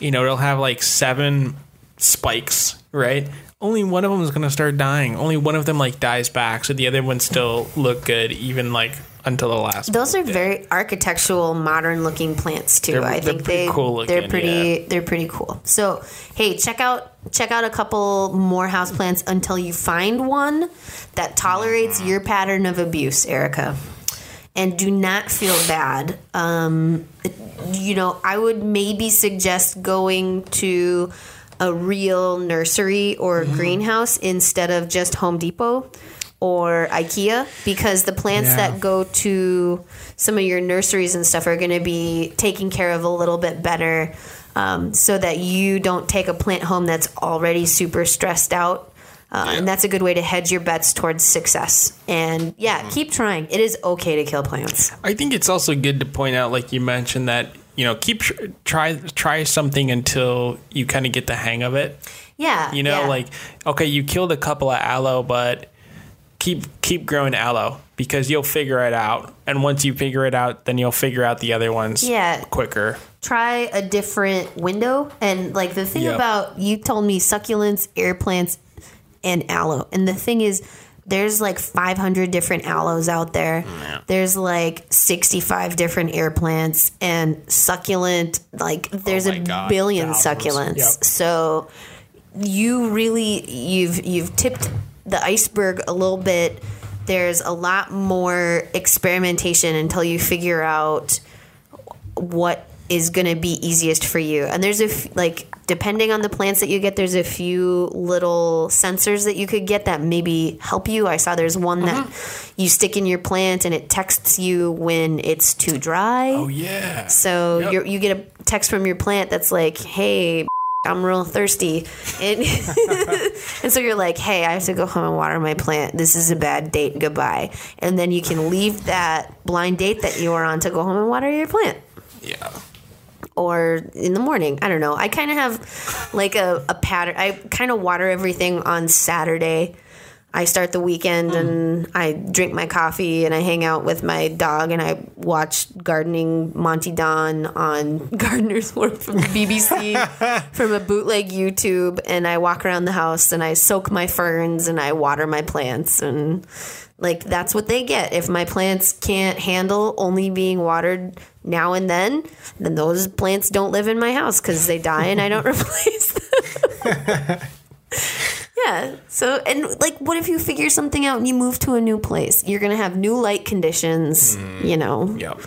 you know, it'll have like 7 spikes, right? Only one of them is going to start dying. Only one of them like dies back, so the other ones still look good, even like until the last. Those are very architectural, modern-looking plants too. I think they're cool looking. They're pretty. Yeah. They're pretty cool. So hey, check out a couple more houseplants until you find one that tolerates your pattern of abuse, Erica. And do not feel bad. You know, I would maybe suggest going to a real nursery or greenhouse instead of just Home Depot or IKEA, because the plants that go to some of your nurseries and stuff are going to be taken care of a little bit better, so that you don't take a plant home that's already super stressed out. And that's a good way to hedge your bets towards success. And keep trying. It is okay to kill plants. I think it's also good to point out, like you mentioned, that try something until you kind of get the hang of it. Yeah. You know, like, okay, you killed a couple of aloe, but keep growing aloe because you'll figure it out. And once you figure it out, then you'll figure out the other ones quicker. Try a different window. And like the thing about, you told me succulents, air plants, and aloe. And the thing is, there's like 500 different aloes out there. Yeah. There's like 65 different air plants and succulent. Like there's billion succulents. Yep. So you really you've tipped the iceberg a little bit. There's a lot more experimentation until you figure out what is going to be easiest for you. And there's depending on the plants that you get, there's a few little sensors that you could get that maybe help you. I saw there's one that you stick in your plant and it texts you when it's too dry. Oh, yeah. So you get a text from your plant that's like, hey, I'm real thirsty. And, and so you're like, hey, I have to go home and water my plant. This is a bad date. Goodbye. And then you can leave that blind date that you are on to go home and water your plant. Yeah. Or in the morning. I don't know. I kind of have like a pattern. I kind of water everything on Saturday. I start the weekend and I drink my coffee and I hang out with my dog and I watch gardening Monty Don on Gardener's World from the BBC from a bootleg YouTube, and I walk around the house and I soak my ferns and I water my plants, and like that's what they get. If my plants can't handle only being watered now and then those plants don't live in my house because they die and I don't replace them. Yeah. So, and like, what if you figure something out and you move to a new place? You're going to have new light conditions, you know? Yep.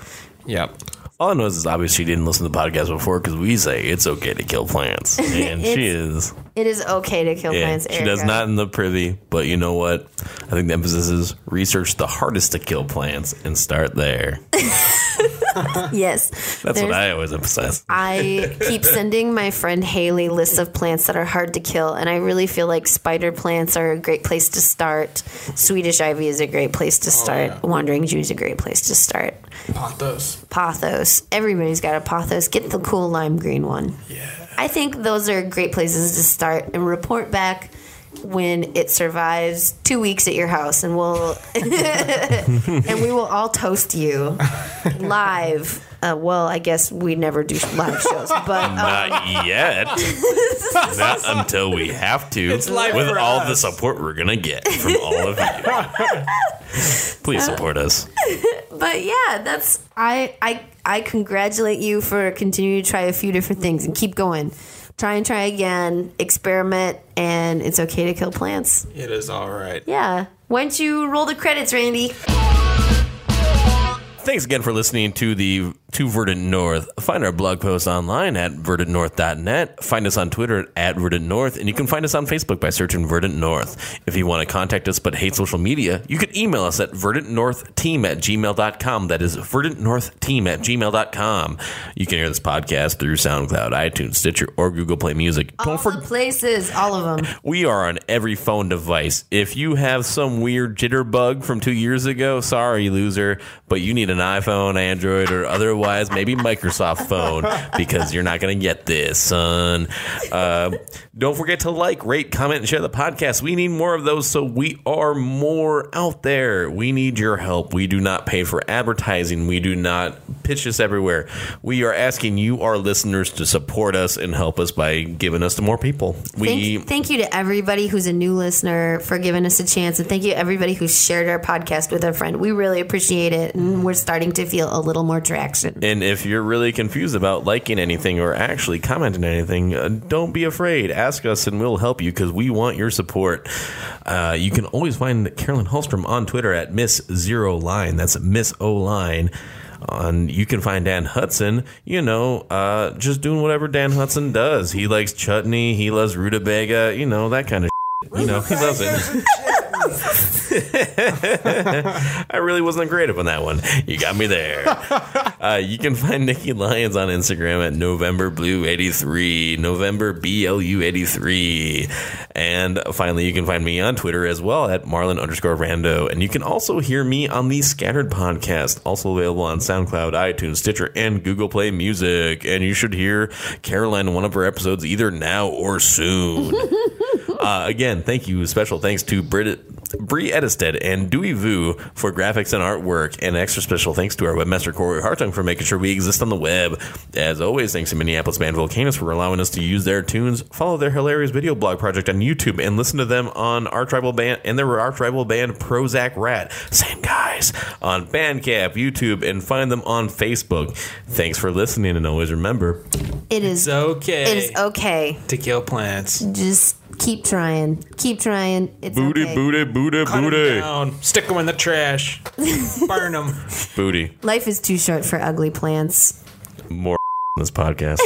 Yep. All I know is obviously she didn't listen to the podcast before, because we say it's okay to kill plants. And she is. It is okay to kill plants, Erica. She does not in the privy, but you know what? I think the emphasis is research the hardest to kill plants and start there. Yes. That's what I always emphasize. I keep sending my friend Haley lists of plants that are hard to kill, and I really feel like spider plants are a great place to start. Swedish ivy is a great place to start. Yeah. Wandering Jew is a great place to start. Pothos. Everybody's got a pothos. Get the cool lime green one. Yeah. I think those are great places to start, and report back when it survives 2 weeks at your house, and we'll and we will all toast you live. Well, I guess we never do live shows, but not yet. Not until we have to. It's live with all the support we're gonna get from all of you. Please support us. But yeah, that's I congratulate you for continuing to try a few different things and keep going. Try and try again. Experiment, and it's okay to kill plants. It is all right. Yeah. Why don't you roll the credits, Randy? Thanks again for listening to Verdant North. Find our blog posts online at verdantnorth.net. Find us on Twitter at Verdant North, and you can find us on Facebook by searching Verdant North. If you want to contact us but hate social media, you can email us at verdantnorthteam@gmail.com. That is verdantnorthteam@gmail.com. You can hear this podcast through SoundCloud, iTunes, Stitcher, or Google Play Music. All of them. We are on every phone device. If you have some weird jitterbug from 2 years ago, sorry, loser, but you need an an iPhone, Android, or otherwise maybe Microsoft phone, because you're not going to get this, son. Don't forget to like, rate, comment, and share the podcast. We need more of those so we are more out there. We need your help. We do not pay for advertising. We do not pitch this everywhere. We are asking you, our listeners, to support us and help us by giving us to more people. Thank you to everybody who's a new listener for giving us a chance, and thank you to everybody who shared our podcast with a friend. We really appreciate it, and we're starting to feel a little more traction. And if you're really confused about liking anything or actually commenting on anything, don't be afraid. Ask us and we'll help you, because we want your support. You can always find Caroline Holstrom on Twitter at Miss Zero Line. That's Miss O Line. You can find Dan Hudson, just doing whatever Dan Hudson does. He likes chutney. He loves rutabaga, that kind of shit. He loves it. I really wasn't creative on that one. You got me there. You can find Nikki Lyons on Instagram at NovemberBlue83, NovemberBLU83. And finally, you can find me on Twitter as well at Marlin_Rando. And you can also hear me on the Scattered Podcast, also available on SoundCloud, iTunes, Stitcher, and Google Play Music. And you should hear Caroline in one of her episodes either now or soon. Again, thank you. Special thanks to Brie Eddestad and Dewey Vu for graphics and artwork, and extra special thanks to our webmaster Corey Hartung for making sure we exist on the web. As always, thanks to Minneapolis band Volcanoes for allowing us to use their tunes, follow their hilarious video blog project on YouTube, and listen to them on our tribal band and Prozac Rat, same guys, on Bandcamp, YouTube, and find them on Facebook. Thanks for listening, and always remember, it is okay to kill plants. Just Keep trying. It's booty, okay. Booty. Cut them down. Stick them in the trash. Burn them. Booty. Life is too short for ugly plants. More on this podcast.